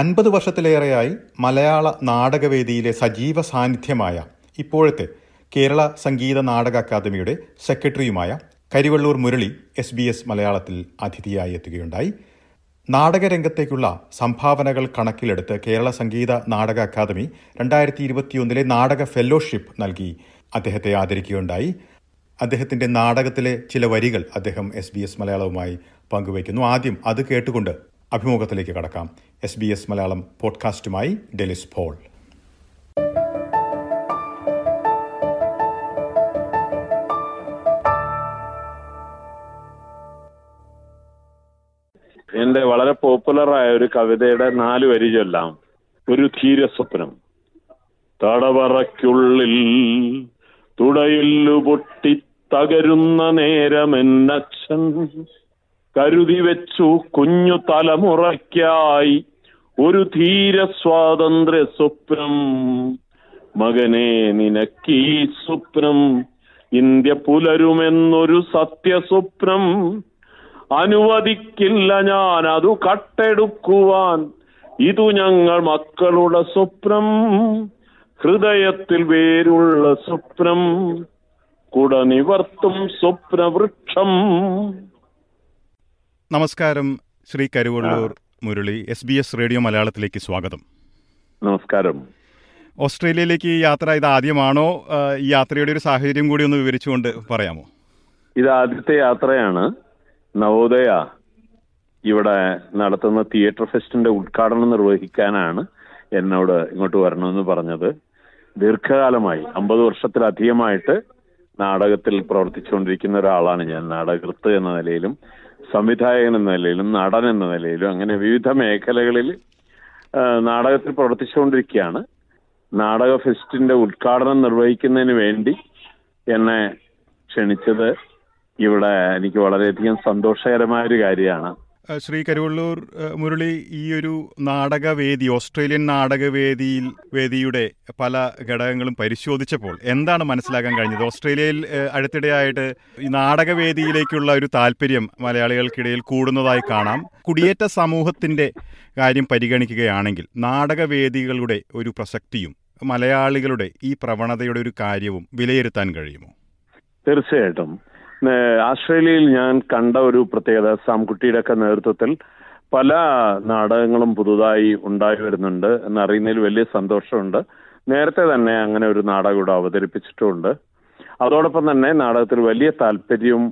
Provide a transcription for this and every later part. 50 വർഷത്തിലേറെയായി മലയാള നാടകവേദിയിലെ സജീവ സാന്നിധ്യമായ ഇപ്പോഴത്തെ കേരള സംഗീത നാടക അക്കാദമിയുടെ സെക്രട്ടറിയുമായ കരിവെള്ളൂർ മുരളി SBS മലയാളത്തിൽ അതിഥിയായി എത്തുകയുണ്ടായി. നാടകരംഗത്തേക്കുള്ള സംഭാവനകൾ കണക്കിലെടുത്ത് കേരള സംഗീത നാടക അക്കാദമി 2021 നാടക ഫെല്ലോഷിപ്പ് നൽകി അദ്ദേഹത്തെ ആദരിക്കുകയുണ്ടായി. അദ്ദേഹത്തിന്റെ നാടകത്തിലെ ചില വരികൾ അദ്ദേഹം SBS മലയാളവുമായി പങ്കുവയ്ക്കുന്നു. ആദ്യം അത് കേട്ടുകൊണ്ട് അഭിമുഖത്തിലേക്ക് കടക്കാം. SBS മലയാളം പോഡ്കാസ്റ്റുമായി ഡെലിസ് പോൾ. എന്റെ വളരെ പോപ്പുലറായ ഒരു കവിതയുടെ 4 വരി ചൊല്ലാം. ഒരു ധീരസ്വപ്നം. തടവറയ്ക്കുള്ളിൽ തുടയില്ലു പൊട്ടി തകരുന്ന നേരമെന്നച്ഛൻ കരുതി വെച്ചു കുഞ്ഞു തലമുറയ്ക്കായി ഒരു ധീര സ്വാതന്ത്ര്യ സ്വപ്നം. മകനെ, നിനക്കീ സ്വപ്നം ഇന്ത്യ പുലരുമെന്നൊരു സത്യസ്വപ്നം അനുവദിക്കില്ല ഞാൻ അതു കട്ടെടുക്കുവാൻ. ഇതു ഞങ്ങൾ മക്കളുടെ സ്വപ്നം, ഹൃദയത്തിൽ വേരുള്ള സ്വപ്നം, കുട നിവർത്തും സ്വപ്നവൃക്ഷം. നമസ്കാരം ശ്രീ കരിവെള്ളൂർ മുരളി, SBS റേഡിയോ മലയാളത്തിലേക്ക് സ്വാഗതം. നമസ്കാരം. ഓസ്ട്രേലിയയിലേക്ക് ഈ യാത്ര ഇതാദ്യമാണോ? ഈ യാത്രയുടെ ഒരു സാഹചര്യം കൂടി ഒന്ന് വിവരിച്ചുകൊണ്ട് പറയാമോ? ഇത് ആദ്യത്തെ യാത്രയാണ്. നവോദയ ഇവിടെ നടത്തുന്ന തിയേറ്റർ ഫെസ്റ്റിന്റെ ഉദ്ഘാടനം നിർവഹിക്കാനാണ് എന്നോട് ഇങ്ങോട്ട് വരണമെന്ന് പറഞ്ഞത്. ദീർഘകാലമായി 50 വർഷത്തിലധികമായിട്ട് നാടകത്തിൽ പ്രവർത്തിച്ചുകൊണ്ടിരിക്കുന്ന ഒരാളാണ് ഞാൻ. നാടകൃത്ത് എന്ന നിലയിലും സംവിധായകൻ എന്ന നിലയിലും നടൻ എന്ന നിലയിലും അങ്ങനെ വിവിധ മേഖലകളിൽ നാടകത്തിൽ പ്രവർത്തിച്ചുകൊണ്ടിരിക്കുകയാണ്. നാടക ഫെസ്റ്റിന്റെ ഉദ്ഘാടനം നിർവഹിക്കുന്നതിന് വേണ്ടി എന്നെ ക്ഷണിച്ചത് ഇവിടെ എനിക്ക് വളരെയധികം സന്തോഷകരമായൊരു കാര്യമാണ്. ശ്രീ കരിവെള്ളൂർ മുരളി, ഈ ഒരു നാടകവേദി, ഓസ്ട്രേലിയൻ നാടകവേദിയുടെ പല ഘടകങ്ങളും പരിശോധിച്ചപ്പോൾ എന്താണ് മനസ്സിലാക്കാൻ കഴിഞ്ഞത്? ഓസ്ട്രേലിയയിൽ അടുത്തിടെയായിട്ട് ഈ നാടകവേദിയിലേക്കുള്ള ഒരു താല്പര്യം മലയാളികൾക്കിടയിൽ കൂടുന്നതായി കാണാം. കുടിയേറ്റ സമൂഹത്തിന്റെ കാര്യം പരിഗണിക്കുകയാണെങ്കിൽ നാടകവേദികളുടെ ഒരു പ്രസക്തിയും മലയാളികളുടെ ഈ പ്രവണതയുടെ ഒരു കാര്യവും വിലയിരുത്താൻ കഴിയുമോ? തീർച്ചയായിട്ടും. ഓസ്ട്രേലിയയിൽ ഞാൻ കണ്ട ഒരു പ്രത്യേകത, സാംകുട്ടിയുടെ ഒക്കെ നേതൃത്വത്തിൽ പല നാടകങ്ങളും പുതുതായി ഉണ്ടായി വരുന്നുണ്ട് എന്നറിയുന്നതിൽ വലിയ സന്തോഷമുണ്ട്. നേരത്തെ തന്നെ അങ്ങനെ ഒരു നാടകം ഇവിടെ അവതരിപ്പിച്ചിട്ടുണ്ട്. അതോടൊപ്പം തന്നെ നാടകത്തിൽ വലിയ താല്പര്യവും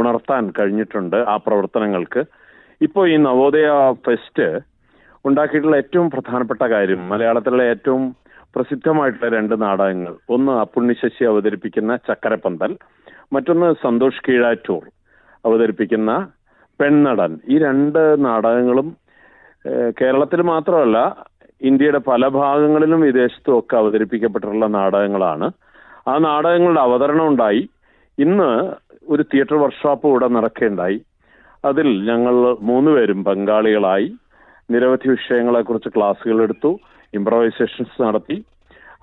ഉണർത്താൻ കഴിഞ്ഞിട്ടുണ്ട് ആ പ്രവർത്തനങ്ങൾക്ക്. ഇപ്പോൾ ഈ നവോദയ ഫെസ്റ്റ് ഉണ്ടാക്കിയിട്ടുള്ള ഏറ്റവും പ്രധാനപ്പെട്ട കാര്യം മലയാളത്തിലുള്ള ഏറ്റവും പ്രസിദ്ധമായിട്ടുള്ള 2 നാടകങ്ങൾ, ഒന്ന് അപ്പുണ്ണി ശശി അവതരിപ്പിക്കുന്ന ചക്കരപ്പന്തൽ, മറ്റൊന്ന് സന്തോഷ് കീഴാറ്റൂർ അവതരിപ്പിക്കുന്ന പെണ്ണടൻ. ഈ 2 നാടകങ്ങളും കേരളത്തിൽ മാത്രമല്ല ഇന്ത്യയുടെ പല ഭാഗങ്ങളിലും വിദേശത്തും ഒക്കെ അവതരിപ്പിക്കപ്പെട്ടിട്ടുള്ള നാടകങ്ങളാണ്. ആ നാടകങ്ങളുടെ അവതരണം ഉണ്ടായി. ഇന്ന് ഒരു തിയേറ്റർ വർക്ക്ഷോപ്പ് ഇവിടെ നടക്കുകയുണ്ടായി. അതിൽ ഞങ്ങൾ 3 പേരും ബംഗാളികളായി നിരവധി വിഷയങ്ങളെക്കുറിച്ച് ക്ലാസ്സുകൾ എടുത്തു, ഇംപ്രവൈസേഷൻസ് നടത്തി.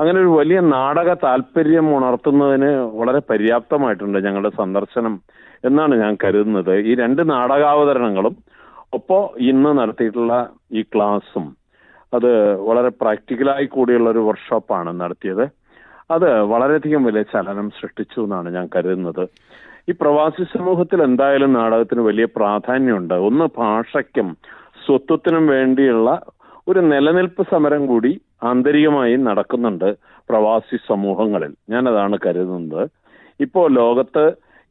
അങ്ങനെ ഒരു വലിയ നാടക താല്പര്യം ഉണർത്തുന്നതിന് വളരെ പര്യാപ്തമായിട്ടുണ്ട് ഞങ്ങളുടെ സന്ദർശനം എന്നാണ് ഞാൻ കരുതുന്നത്. ഈ 2 നാടകാവതരണങ്ങളും ഒപ്പം ഇന്ന് നടത്തിയിട്ടുള്ള ഈ ക്ലാസ്സും അത് വളരെ പ്രാക്ടിക്കലായി കൂടിയുള്ള ഒരു വർക്ക്ഷോപ്പാണ് നടത്തിയത്. അത് വളരെയധികം വലിയ ചലനം സൃഷ്ടിച്ചു എന്നാണ് ഞാൻ കരുതുന്നത്. ഈ പ്രവാസി സമൂഹത്തിൽ എന്തായാലും നാടകത്തിന് വലിയ പ്രാധാന്യമുണ്ട്. ഒന്ന്, ഭാഷയ്ക്കും സ്വത്വത്തിനും വേണ്ടിയുള്ള ഒരു നിലനിൽപ്പ് സമരം കൂടി ആന്തരികമായി നടക്കുന്നുണ്ട് പ്രവാസി സമൂഹങ്ങളിൽ. ഞാനതാണ് കരുതുന്നത്. ഇപ്പോൾ ലോകത്ത്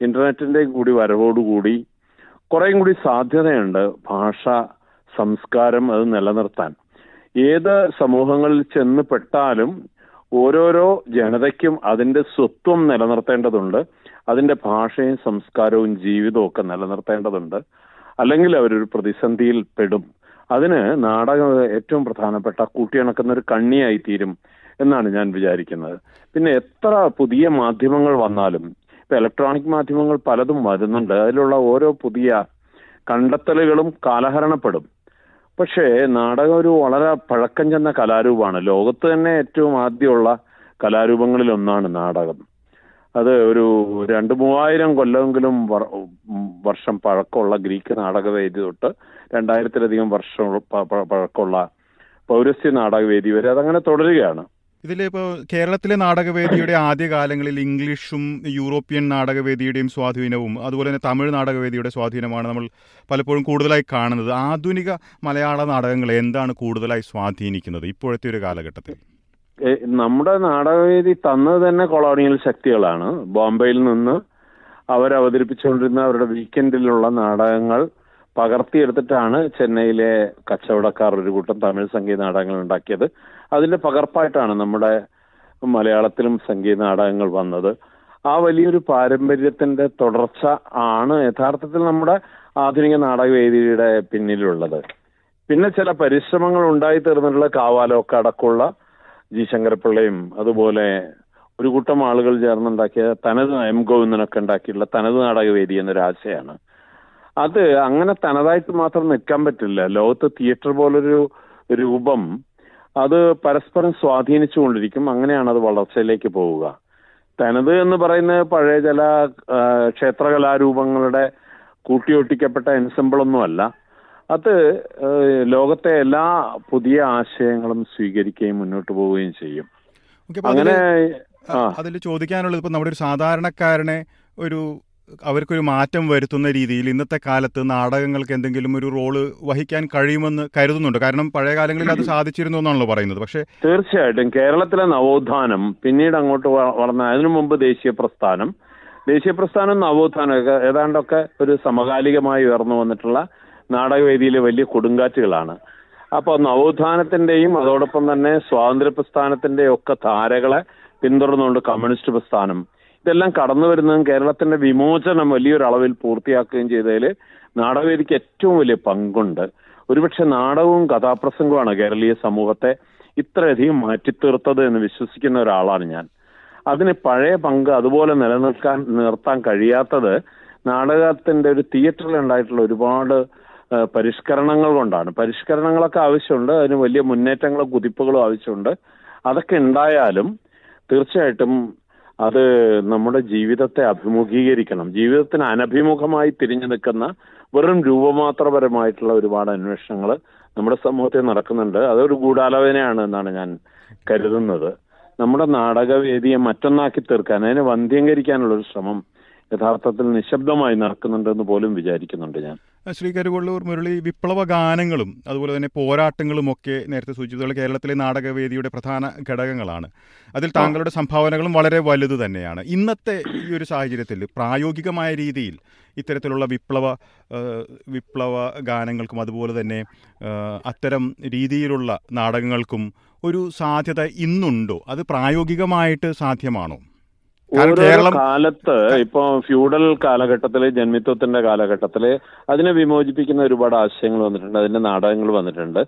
ഇന്റർനെറ്റിന്റെ കൂടി വരവോടുകൂടി കുറേയും കൂടി സാധ്യതയുണ്ട് ഭാഷ, സംസ്കാരം അത് നിലനിർത്താൻ. ഏത് സമൂഹങ്ങളിൽ ചെന്ന് പെട്ടാലും ഓരോരോ ജനതയ്ക്കും അതിൻ്റെ സ്വത്വം നിലനിർത്തേണ്ടതുണ്ട്, അതിൻ്റെ ഭാഷയും സംസ്കാരവും ജീവിതവും ഒക്കെ നിലനിർത്തേണ്ടതുണ്ട്. അല്ലെങ്കിൽ അവരൊരു പ്രതിസന്ധിയിൽ പെടും. അതിന് നാടകം ഏറ്റവും പ്രധാനപ്പെട്ട കൂട്ടിയിണക്കുന്നൊരു കണ്ണിയായി തീരും എന്നാണ് ഞാൻ വിചാരിക്കുന്നത്. പിന്നെ എത്ര പുതിയ മാധ്യമങ്ങൾ വന്നാലും, ഇപ്പം ഇലക്ട്രോണിക് മാധ്യമങ്ങൾ പലതും വരുന്നുണ്ട്, അതിലുള്ള ഓരോ പുതിയ കണ്ടെത്തലുകളും കാലഹരണപ്പെടും. പക്ഷേ നാടകം ഒരു വളരെ പഴക്കം ചെന്ന കലാരൂപമാണ്. ലോകത്ത് തന്നെ ഏറ്റവും ആദ്യമുള്ള കലാരൂപങ്ങളിൽ ഒന്നാണ് നാടകം. അത് ഒരു 2,000-3,000 കൊല്ലമെങ്കിലും വർഷം പഴക്കമുള്ള ഗ്രീക്ക് നാടകവേദി തൊട്ട് 2000-ലധികം വർഷം പഴക്കമുള്ള പൗരസ്ത്യ നാടകവേദി വരെ അതങ്ങനെ തുടരുകയാണ്. ഇതിലിപ്പോൾ കേരളത്തിലെ നാടകവേദിയുടെ ആദ്യകാലങ്ങളിൽ ഇംഗ്ലീഷും യൂറോപ്യൻ നാടകവേദിയുടെയും സ്വാധീനവും അതുപോലെ തന്നെ തമിഴ് നാടകവേദിയുടെ സ്വാധീനമാണ് നമ്മൾ പലപ്പോഴും കൂടുതലായി കാണുന്നത്. ആധുനിക മലയാള നാടകങ്ങളെ എന്താണ് കൂടുതലായി സ്വാധീനിക്കുന്നത് ഇപ്പോഴത്തെ ഒരു കാലഘട്ടത്തിൽ? നമ്മുടെ നാടകവേദി തന്നത് തന്നെ കൊളോണിയൽ ശക്തികളാണ്. ബോംബെയിൽ നിന്ന് അവരവതരിപ്പിച്ചുകൊണ്ടിരുന്ന അവരുടെ വീക്കെൻഡിലുള്ള നാടകങ്ങൾ പകർത്തിയെടുത്തിട്ടാണ് ചെന്നൈയിലെ കച്ചവടക്കാർ ഒരു കൂട്ടം തമിഴ് സംഗീത നാടകങ്ങൾ ഉണ്ടാക്കിയത്. അതിന്റെ പകർപ്പായിട്ടാണ് നമ്മുടെ മലയാളത്തിലും സംഗീത നാടകങ്ങൾ വന്നത്. ആ വലിയൊരു പാരമ്പര്യത്തിന്റെ തുടർച്ച ആണ് യഥാർത്ഥത്തിൽ നമ്മുടെ ആധുനിക നാടകവേദിയുടെ പിന്നിലുള്ളത്. പിന്നെ ചില പരിശ്രമങ്ങൾ ഉണ്ടായി തീർന്നിട്ടുള്ള കാവാലോ അടക്കമുള്ള ജി ശങ്കരപ്പിള്ളയും അതുപോലെ ഒരു കൂട്ടം ആളുകൾ ചേർന്നുണ്ടാക്കിയ തനത് എം ഗോവിന്ദനൊക്കെ ഉണ്ടാക്കിയിട്ടുള്ള തനത് നാടകവേദി എന്നൊരാശയാണ്. അത് അങ്ങനെ തനതായിട്ട് മാത്രം നിൽക്കാൻ പറ്റില്ല. ലോകത്ത് തിയേറ്റർ പോലൊരു രൂപം അത് പരസ്പരം സ്വാധീനിച്ചുകൊണ്ടിരിക്കും. അങ്ങനെയാണ് അത് വളർച്ചയിലേക്ക് പോവുക. തനത് എന്ന് പറയുന്നത് പഴയ ചില ക്ഷേത്രകലാരൂപങ്ങളുടെ കൂട്ടിയൊട്ടിക്കപ്പെട്ട എൻസെമ്പിളൊന്നുമല്ല. അത് ലോകത്തെ എല്ലാ പുതിയ ആശയങ്ങളും സ്വീകരിക്കുകയും മുന്നോട്ട് പോവുകയും ചെയ്യും. അങ്ങനെ അതിൽ ചോദിക്കാനുള്ളത്, ഇപ്പം നമ്മുടെ ഒരു സാധാരണക്കാരനെ ഒരു അവർക്കൊരു മാറ്റം വരുത്തുന്ന രീതിയിൽ ഇന്നത്തെ കാലത്ത് നാടകങ്ങൾക്ക് എന്തെങ്കിലും ഒരു റോള് വഹിക്കാൻ കഴിയുമെന്ന് കരുതുന്നുണ്ട്? കാരണം പഴയ കാലങ്ങളിൽ അത് സാധിച്ചിരുന്നു എന്നാണല്ലോ പറയുന്നത്. പക്ഷേ തീർച്ചയായിട്ടും കേരളത്തിലെ നവോത്ഥാനം, പിന്നീട് അങ്ങോട്ട് വളർന്ന, അതിനു മുമ്പ് ദേശീയ പ്രസ്ഥാനം നവോത്ഥാനമൊക്കെ ഏതാണ്ടൊക്കെ ഒരു സമകാലികമായി ഉയർന്നു വന്നിട്ടുള്ള നാടകവേദിയിലെ വലിയ കൊടുങ്കാറ്റുകളാണ്. അപ്പോൾ നവോത്ഥാനത്തിന്റെയും അതോടൊപ്പം തന്നെ സ്വാതന്ത്ര്യ പ്രസ്ഥാനത്തിന്റെയും ഒക്കെ ധാരകളെ പിന്തുടർന്നുകൊണ്ട് കമ്മ്യൂണിസ്റ്റ് പ്രസ്ഥാനം ഇതെല്ലാം കടന്നു വരുന്നതും കേരളത്തിന്റെ വിമോചനം വലിയൊരളവിൽ പൂർത്തിയാക്കുകയും ചെയ്തതിൽ നാടകവേദിക്ക് ഏറ്റവും വലിയ പങ്കുണ്ട്. ഒരുപക്ഷെ നാടകവും കഥാപ്രസംഗവുമാണ് കേരളീയ സമൂഹത്തെ ഇത്രയധികം മാറ്റിത്തീർത്തത് എന്ന് വിശ്വസിക്കുന്ന ഒരാളാണ് ഞാൻ. അതിന് പഴയ പങ്ക് അതുപോലെ നിർത്താൻ കഴിയാത്തത് നാടകത്തിന്റെ ഒരു തിയേറ്ററിൽ ഉണ്ടായിട്ടുള്ള ഒരുപാട് പരിഷ്കരണങ്ങൾ കൊണ്ടാണ്. പരിഷ്കരണങ്ങളൊക്കെ ആവശ്യമുണ്ട്, അതിന് വലിയ മുന്നേറ്റങ്ങളും കുതിപ്പുകളും ആവശ്യമുണ്ട്. അതൊക്കെ ഉണ്ടായാലും തീർച്ചയായിട്ടും അത് നമ്മുടെ ജീവിതത്തെ അഭിമുഖീകരിക്കണം. ജീവിതത്തിന് അനഭിമുഖമായി തിരിഞ്ഞു നിൽക്കുന്ന വെറും രൂപമാത്രപരമായിട്ടുള്ള ഒരുപാട് അന്വേഷണങ്ങൾ നമ്മുടെ സമൂഹത്തിൽ നടക്കുന്നുണ്ട്. അതൊരു ഗൂഢാലോചനയാണ് എന്നാണ് ഞാൻ കരുതുന്നത്. നമ്മുടെ നാടകവേദിയെ മറ്റൊന്നാക്കി തീർക്കാൻ, അതിനെ വന്ധ്യംകരിക്കാനുള്ളൊരു ശ്രമം യഥാർത്ഥത്തിൽ നിശബ്ദമായി നടക്കുന്നുണ്ടെന്ന് പോലും വിചാരിക്കുന്നുണ്ട് ഞാൻ. ശ്രീ കരിവെള്ളൂർ മുരളി, വിപ്ലവ ഗാനങ്ങളും അതുപോലെ തന്നെ പോരാട്ടങ്ങളും ഒക്കെ നേരത്തെ സൂചിപ്പിച്ചതുപോലെ കേരളത്തിലെ നാടകവേദിയുടെ പ്രധാന ഘടകങ്ങളാണ്. അതിൽ താങ്കളുടെ സംഭാവനകളും വളരെ വലുത് തന്നെയാണ്. ഇന്നത്തെ ഈ ഒരു സാഹചര്യത്തിൽ പ്രായോഗികമായ രീതിയിൽ ഇത്തരത്തിലുള്ള വിപ്ലവ ഗാനങ്ങൾക്കും അതുപോലെ തന്നെ അത്തരം രീതിയിലുള്ള നാടകങ്ങൾക്കും ഒരു സാധ്യത ഇന്നുണ്ടോ? അത് പ്രായോഗികമായിട്ട് സാധ്യമാണോ? ഓരോ കാലത്ത്, ഇപ്പൊ ഫ്യൂഡൽ കാലഘട്ടത്തില്, ജന്മിത്വത്തിന്റെ കാലഘട്ടത്തില് അതിനെ വിമോചിപ്പിക്കുന്ന ഒരുപാട് ആശയങ്ങൾ വന്നിട്ടുണ്ട്, അതിന്റെ നാടകങ്ങൾ വന്നിട്ടുണ്ട്.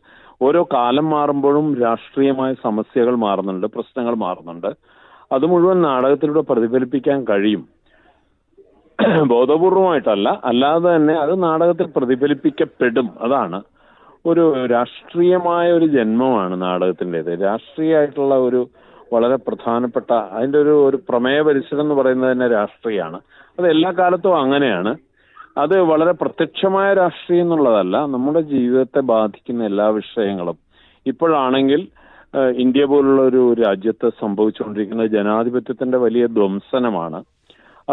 ഓരോ കാലം മാറുമ്പോഴും രാഷ്ട്രീയമായ സമസ്യകൾ മാറുന്നുണ്ട്, പ്രശ്നങ്ങൾ മാറുന്നുണ്ട്. അത് മുഴുവൻ നാടകത്തിലൂടെ പ്രതിഫലിപ്പിക്കാൻ കഴിയും. ബോധപൂർവമായിട്ടല്ല, അല്ലാതെ തന്നെ അത് നാടകത്തിൽ പ്രതിഫലിപ്പിക്കപ്പെടും. അതാണ് ഒരു രാഷ്ട്രീയമായ ഒരു ജന്മമാണ് നാടകത്തിൻ്റെത്. രാഷ്ട്രീയമായിട്ടുള്ള ഒരു വളരെ പ്രധാനപ്പെട്ട അതിൻ്റെ ഒരു പ്രമേയ പരിസരം എന്ന് പറയുന്നത് തന്നെ രാഷ്ട്രീയമാണ്. അത് എല്ലാ കാലത്തും അങ്ങനെയാണ്. അത് വളരെ പ്രത്യക്ഷമായ രാഷ്ട്രീയം എന്നുള്ളതല്ല, നമ്മുടെ ജീവിതത്തെ ബാധിക്കുന്ന എല്ലാ വിഷയങ്ങളും. ഇപ്പോഴാണെങ്കിൽ ഇന്ത്യ പോലുള്ള ഒരു രാജ്യത്ത് സംഭവിച്ചുകൊണ്ടിരിക്കുന്ന ജനാധിപത്യത്തിന്റെ വലിയ ധ്വംസനമാണ്.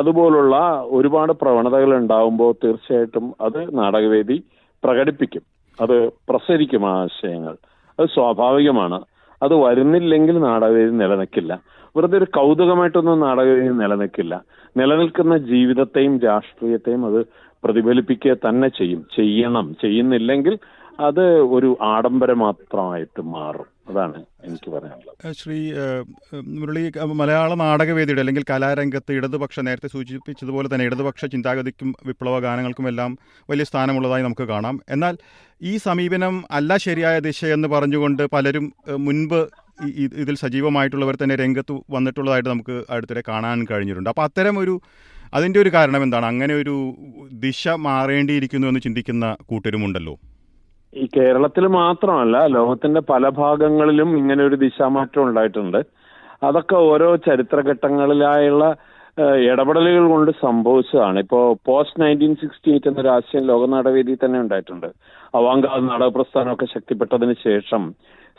അതുപോലുള്ള ഒരുപാട് പ്രവണതകൾ ഉണ്ടാവുമ്പോൾ തീർച്ചയായിട്ടും അത് നാടകവേദി പ്രകടിപ്പിക്കും, അത് പ്രസരിക്കും ആശയങ്ങൾ. അത് സ്വാഭാവികമാണ്. അത് വരുന്നില്ലെങ്കിൽ നാടകവേദി നിലനിൽക്കില്ല. വെറുതെ ഒരു കൗതുകമായിട്ടൊന്നും നാടകവേദി നിലനിൽക്കില്ല. നിലനിൽക്കുന്ന ജീവിതത്തെയും രാഷ്ട്രീയത്തെയും അത് പ്രതിഫലിപ്പിക്കുക തന്നെ ചെയ്യണം. ചെയ്യുന്നില്ലെങ്കിൽ അത് ഒരു ആഡംബരം മാത്രമായിട്ട് മാറും. അതാണ് എനിക്ക് പറയാനുള്ളത്. ശ്രീ മുരളി, മലയാള നാടകവേദിയുടെ അല്ലെങ്കിൽ കലാരംഗത്ത് ഇടതുപക്ഷ, നേരത്തെ സൂചിപ്പിച്ചതുപോലെ തന്നെ ഇടതുപക്ഷ ചിന്താഗതിക്കും വിപ്ലവ ഗാനങ്ങൾക്കുമെല്ലാം വലിയ സ്ഥാനമുള്ളതായി നമുക്ക് കാണാം. എന്നാൽ ഈ സമീപനം അല്ല ശരിയായ ദിശയെന്ന് പറഞ്ഞുകൊണ്ട് പലരും മുൻപ് ഇതിൽ സജീവമായിട്ടുള്ളവർ തന്നെ രംഗത്ത് വന്നിട്ടുള്ളതായിട്ട് നമുക്ക് അടുത്തിടെ കാണാൻ കഴിഞ്ഞിട്ടുണ്ട്. അപ്പോൾ അതിൻ്റെ ഒരു കാരണം എന്താണ്? അങ്ങനെ ഒരു ദിശ മാറേണ്ടിയിരിക്കുന്നു എന്ന് ചിന്തിക്കുന്ന കൂട്ടരുമുണ്ടല്ലോ. ഈ കേരളത്തിൽ മാത്രമല്ല, ലോകത്തിന്റെ പല ഭാഗങ്ങളിലും ഇങ്ങനെ ഒരു ദിശാമാറ്റം ഉണ്ടായിട്ടുണ്ട്. അതൊക്കെ ഓരോ ചരിത്രഘട്ടങ്ങളിലായുള്ള ഇടപെടലുകൾ കൊണ്ട് സംഭവിച്ചതാണ്. ഇപ്പോൾ പോസ്റ്റ് 1968 എന്നൊരു ആശയം ലോകനാടവേദിയിൽ തന്നെ ഉണ്ടായിട്ടുണ്ട്. അവാങ്ക നാടക പ്രസ്ഥാനമൊക്കെ ശക്തിപ്പെട്ടതിന് ശേഷം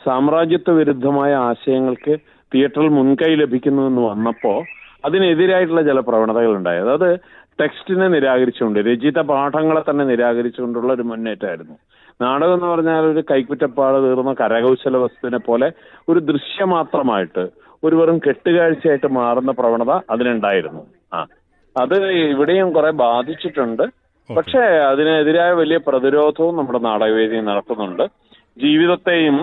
സാമ്രാജ്യത്വ വിരുദ്ധമായ ആശയങ്ങൾക്ക് തിയേറ്ററിൽ മുൻകൈ ലഭിക്കുന്നു എന്ന് വന്നപ്പോൾ അതിനെതിരായിട്ടുള്ള ചില പ്രവണതകൾ ഉണ്ടായി. അതായത് ടെക്സ്റ്റിനെ നിരാകരിച്ചുകൊണ്ട്, രചിത പാഠങ്ങളെ തന്നെ നിരാകരിച്ചുകൊണ്ടുള്ള ഒരു മുന്നേറ്റമായിരുന്നു. നാടകം എന്ന് പറഞ്ഞാൽ ഒരു കൈക്കുറ്റപ്പാട് തീർന്ന കരകൗശല വസ്തുവിനെ പോലെ ഒരു ദൃശ്യമാത്രമായിട്ട്, ഒരു വെറും കെട്ടുകാഴ്ചയായിട്ട് മാറുന്ന പ്രവണത അതിനുണ്ടായിരുന്നു. അത് ഇവിടെയും കുറെ ബാധിച്ചിട്ടുണ്ട്. പക്ഷേ അതിനെതിരായ വലിയ പ്രതിരോധവും നമ്മുടെ നാടകവേദി നടത്തുന്നുണ്ട്. ജീവിതത്തെയും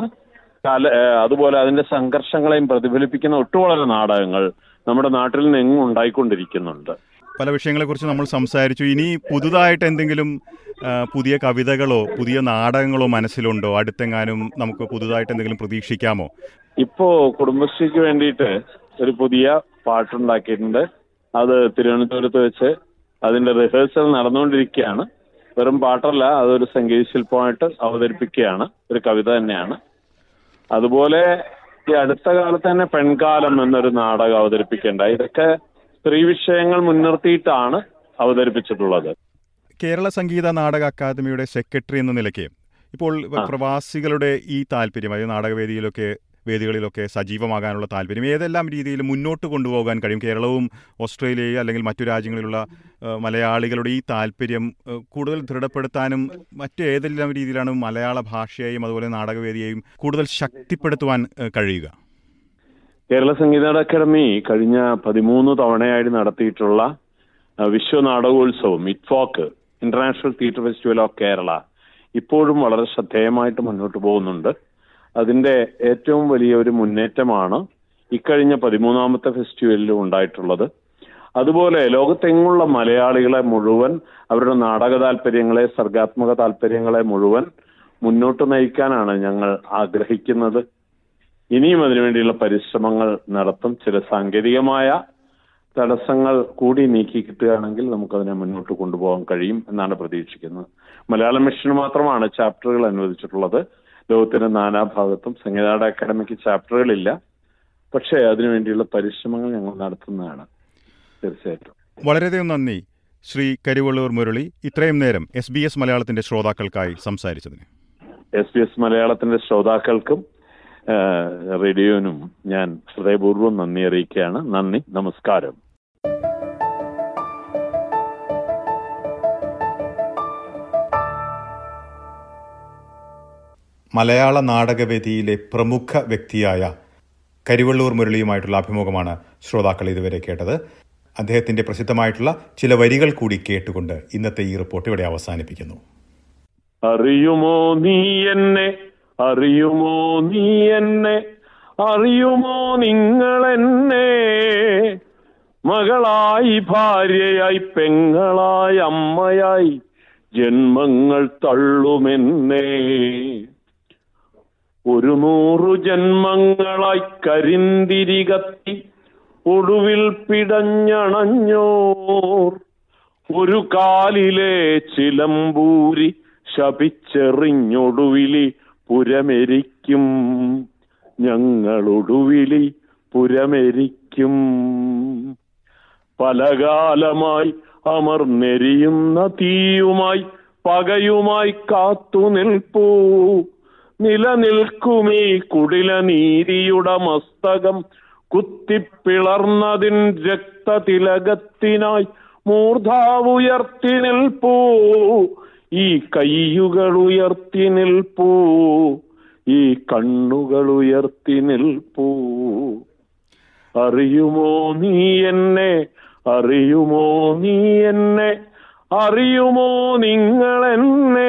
അതുപോലെ അതിന്റെ സംഘർഷങ്ങളെയും പ്രതിഫലിപ്പിക്കുന്ന ഒട്ടുവളരെ നാടകങ്ങൾ നമ്മുടെ നാട്ടിൽ നിന്ന് എങ്ങും ഉണ്ടായിക്കൊണ്ടിരിക്കുന്നുണ്ട്. പല വിഷയങ്ങളെക്കുറിച്ച് നമ്മൾ സംസാരിച്ചു. ഇനി പുതുതായിട്ട് എന്തെങ്കിലും പുതിയ കവിതകളോ പുതിയ നാടകങ്ങളോ മനസ്സിലുണ്ടോ? അടുത്തെങ്ങാനും നമുക്ക് പുതുതായിട്ട് എന്തെങ്കിലും പ്രതീക്ഷിക്കാമോ? ഇപ്പോ കുടുംബശ്രീക്ക് വേണ്ടിയിട്ട് ഒരു പുതിയ പാട്ടുണ്ടാക്കിയിട്ടുണ്ട്. അത് തിരുവനന്തപുരത്ത് വെച്ച് അതിന്റെ റിഹേഴ്സൽ നടന്നുകൊണ്ടിരിക്കുകയാണ്. വെറും പാട്ടല്ല, അതൊരു സംഗീത ശില്പമായിട്ട് അവതരിപ്പിക്കുകയാണ്. ഒരു കവിത തന്നെയാണ്. അതുപോലെ ഈ അടുത്ത കാലത്ത് തന്നെ പെൺകാലം എന്നൊരു നാടകം അവതരിപ്പിക്കേണ്ട. ഇതൊക്കെ സ്ത്രീ വിഷയങ്ങൾ മുൻനിർത്തിയിട്ടാണ് അവതരിപ്പിച്ചിട്ടുള്ളത്. കേരള സംഗീത നാടക അക്കാദമിയുടെ സെക്രട്ടറി എന്ന നിലയ്ക്ക് ഇപ്പോൾ പ്രവാസികളുടെ ഈ താല്പര്യം, അതായത് വേദികളിലൊക്കെ സജീവമാകാനുള്ള താല്പര്യം ഏതെല്ലാം രീതിയിൽ മുന്നോട്ട് കൊണ്ടുപോകാൻ കഴിയും? കേരളവും ഓസ്ട്രേലിയയും അല്ലെങ്കിൽ മറ്റു രാജ്യങ്ങളിലുള്ള മലയാളികളുടെ ഈ താല്പര്യം കൂടുതൽ ദൃഢപ്പെടുത്താനും മറ്റേതെല്ലാം രീതിയിലാണ് മലയാള ഭാഷയെയും അതുപോലെ നാടകവേദിയെയും കൂടുതൽ ശക്തിപ്പെടുത്തുവാൻ കഴിയുക? കേരള സംഗീത അക്കാദമി കഴിഞ്ഞ 13 തവണയായി നടത്തിയിട്ടുള്ള വിശ്വ നാടകോത്സവം, ITFOK, international theatre festival of Kerala ഇപ്പോഴും വളരെ ശ്രദ്ധേയമായിട്ട് മുന്നോട്ട് പോകുന്നുണ്ട്. അതിന്റെ ഏറ്റവും വലിയ ഒരു മുന്നേറ്റമാണ് ഇക്കഴിഞ്ഞ 13ാമത്തെ ഫെസ്റ്റിവലിൽ ഉണ്ടായിട്ടുള്ളത്. അതുപോലെ ലോകത്തെങ്ങുള്ള മലയാളികളെ മുഴുവൻ അവരുടെ നാടക താല്പര്യങ്ങളെ, സർഗാത്മക താല്പര്യങ്ങളെ മുഴുവൻ മുന്നോട്ട് നയിക്കാനാണ് ഞങ്ങൾ ആഗ്രഹിക്കുന്നത്. ഇനിയും അതിനുവേണ്ടിയുള്ള പരിശ്രമങ്ങൾ നടത്തും. ചില സാങ്കേതികമായ തടസ്സങ്ങൾ കൂടി നീക്കി കിട്ടുകയാണെങ്കിൽ നമുക്കതിനെ മുന്നോട്ട് കൊണ്ടുപോകാൻ കഴിയും എന്നാണ് പ്രതീക്ഷിക്കുന്നത്. മലയാളം മിഷന് മാത്രമാണ് ചാപ്റ്ററുകൾ അനുവദിച്ചിട്ടുള്ളത്. ലോകത്തിന്റെ നാനാഭാഗത്തും സംഗീതാട അക്കാദമിക്ക് ചാപ്റ്ററുകളില്ല. പക്ഷേ അതിനുവേണ്ടിയുള്ള പരിശ്രമങ്ങൾ ഞങ്ങൾ നടത്തുന്നതാണ്. തീർച്ചയായിട്ടും വളരെയധികം നന്ദി ശ്രീ കരിവെള്ളൂർ മുരളി, ഇത്രയും നേരം SBS മലയാളത്തിന്റെ ശ്രോതാക്കൾക്കായി സംസാരിച്ചതിന്. SBS മലയാളത്തിന്റെ ശ്രോതാക്കൾക്കും റേഡിയോനും ഞാൻ ഹൃദയപൂർവ്വം നന്ദി അറിയിക്കുകയാണ്. നന്ദി, നമസ്കാരം. മലയാള നാടകവേദിയിലെ പ്രമുഖ വ്യക്തിയായ കരിവെള്ളൂർ മുരളിയുമായിട്ടുള്ള അഭിമുഖമാണ് ശ്രോതാക്കൾ ഇതുവരെ കേട്ടത്. അദ്ദേഹത്തിൻ്റെ പ്രസിദ്ധമായിട്ടുള്ള ചില വരികൾ കൂടി കേട്ടുകൊണ്ട് ഇന്നത്തെ ഈ റിപ്പോർട്ട് ഇവിടെ അവസാനിപ്പിക്കുന്നു. അറിയുമോ നീ എന്നെ, അറിയുമോ നിങ്ങളെന്നെ, മകളായി ഭാര്യയായി പെങ്ങളായി അമ്മയായി ജന്മങ്ങൾ തള്ളുമെന്നേ. 100 ജന്മങ്ങളായി കരിന്തിരി കത്തി ഒടുവിൽ പിടഞ്ഞണഞ്ഞോർ, ഒരു കാലിലെ ചിലമ്പൂരി ശപിച്ചെറിഞ്ഞൊടുവിലി പുരമരിക്കും, ഞങ്ങളൊടുവിലി പുരമരിക്കും. പലകാലമായി അമർന്നെരിയുന്ന തീയുമായി പകയുമായി കാത്തുനിൽപ്പൂ, നിലനിൽക്കുമീ കുടിലനീതിയുടെ മസ്തകം കുത്തിപ്പിളർന്നതിൻ രക്തതിലകത്തിനായി മൂർധാവുയർത്തി നിൽപ്പൂ, ഈ കയ്യുകളുയർത്തി നിൽപ്പൂ, ഈ കണ്ണുകളുയർത്തി നിൽപ്പൂ. അറിയുമോ നീ എന്നെ, അറിയുമോ നീ എന്നെ, അറിയുമോ നിങ്ങളെന്നെ,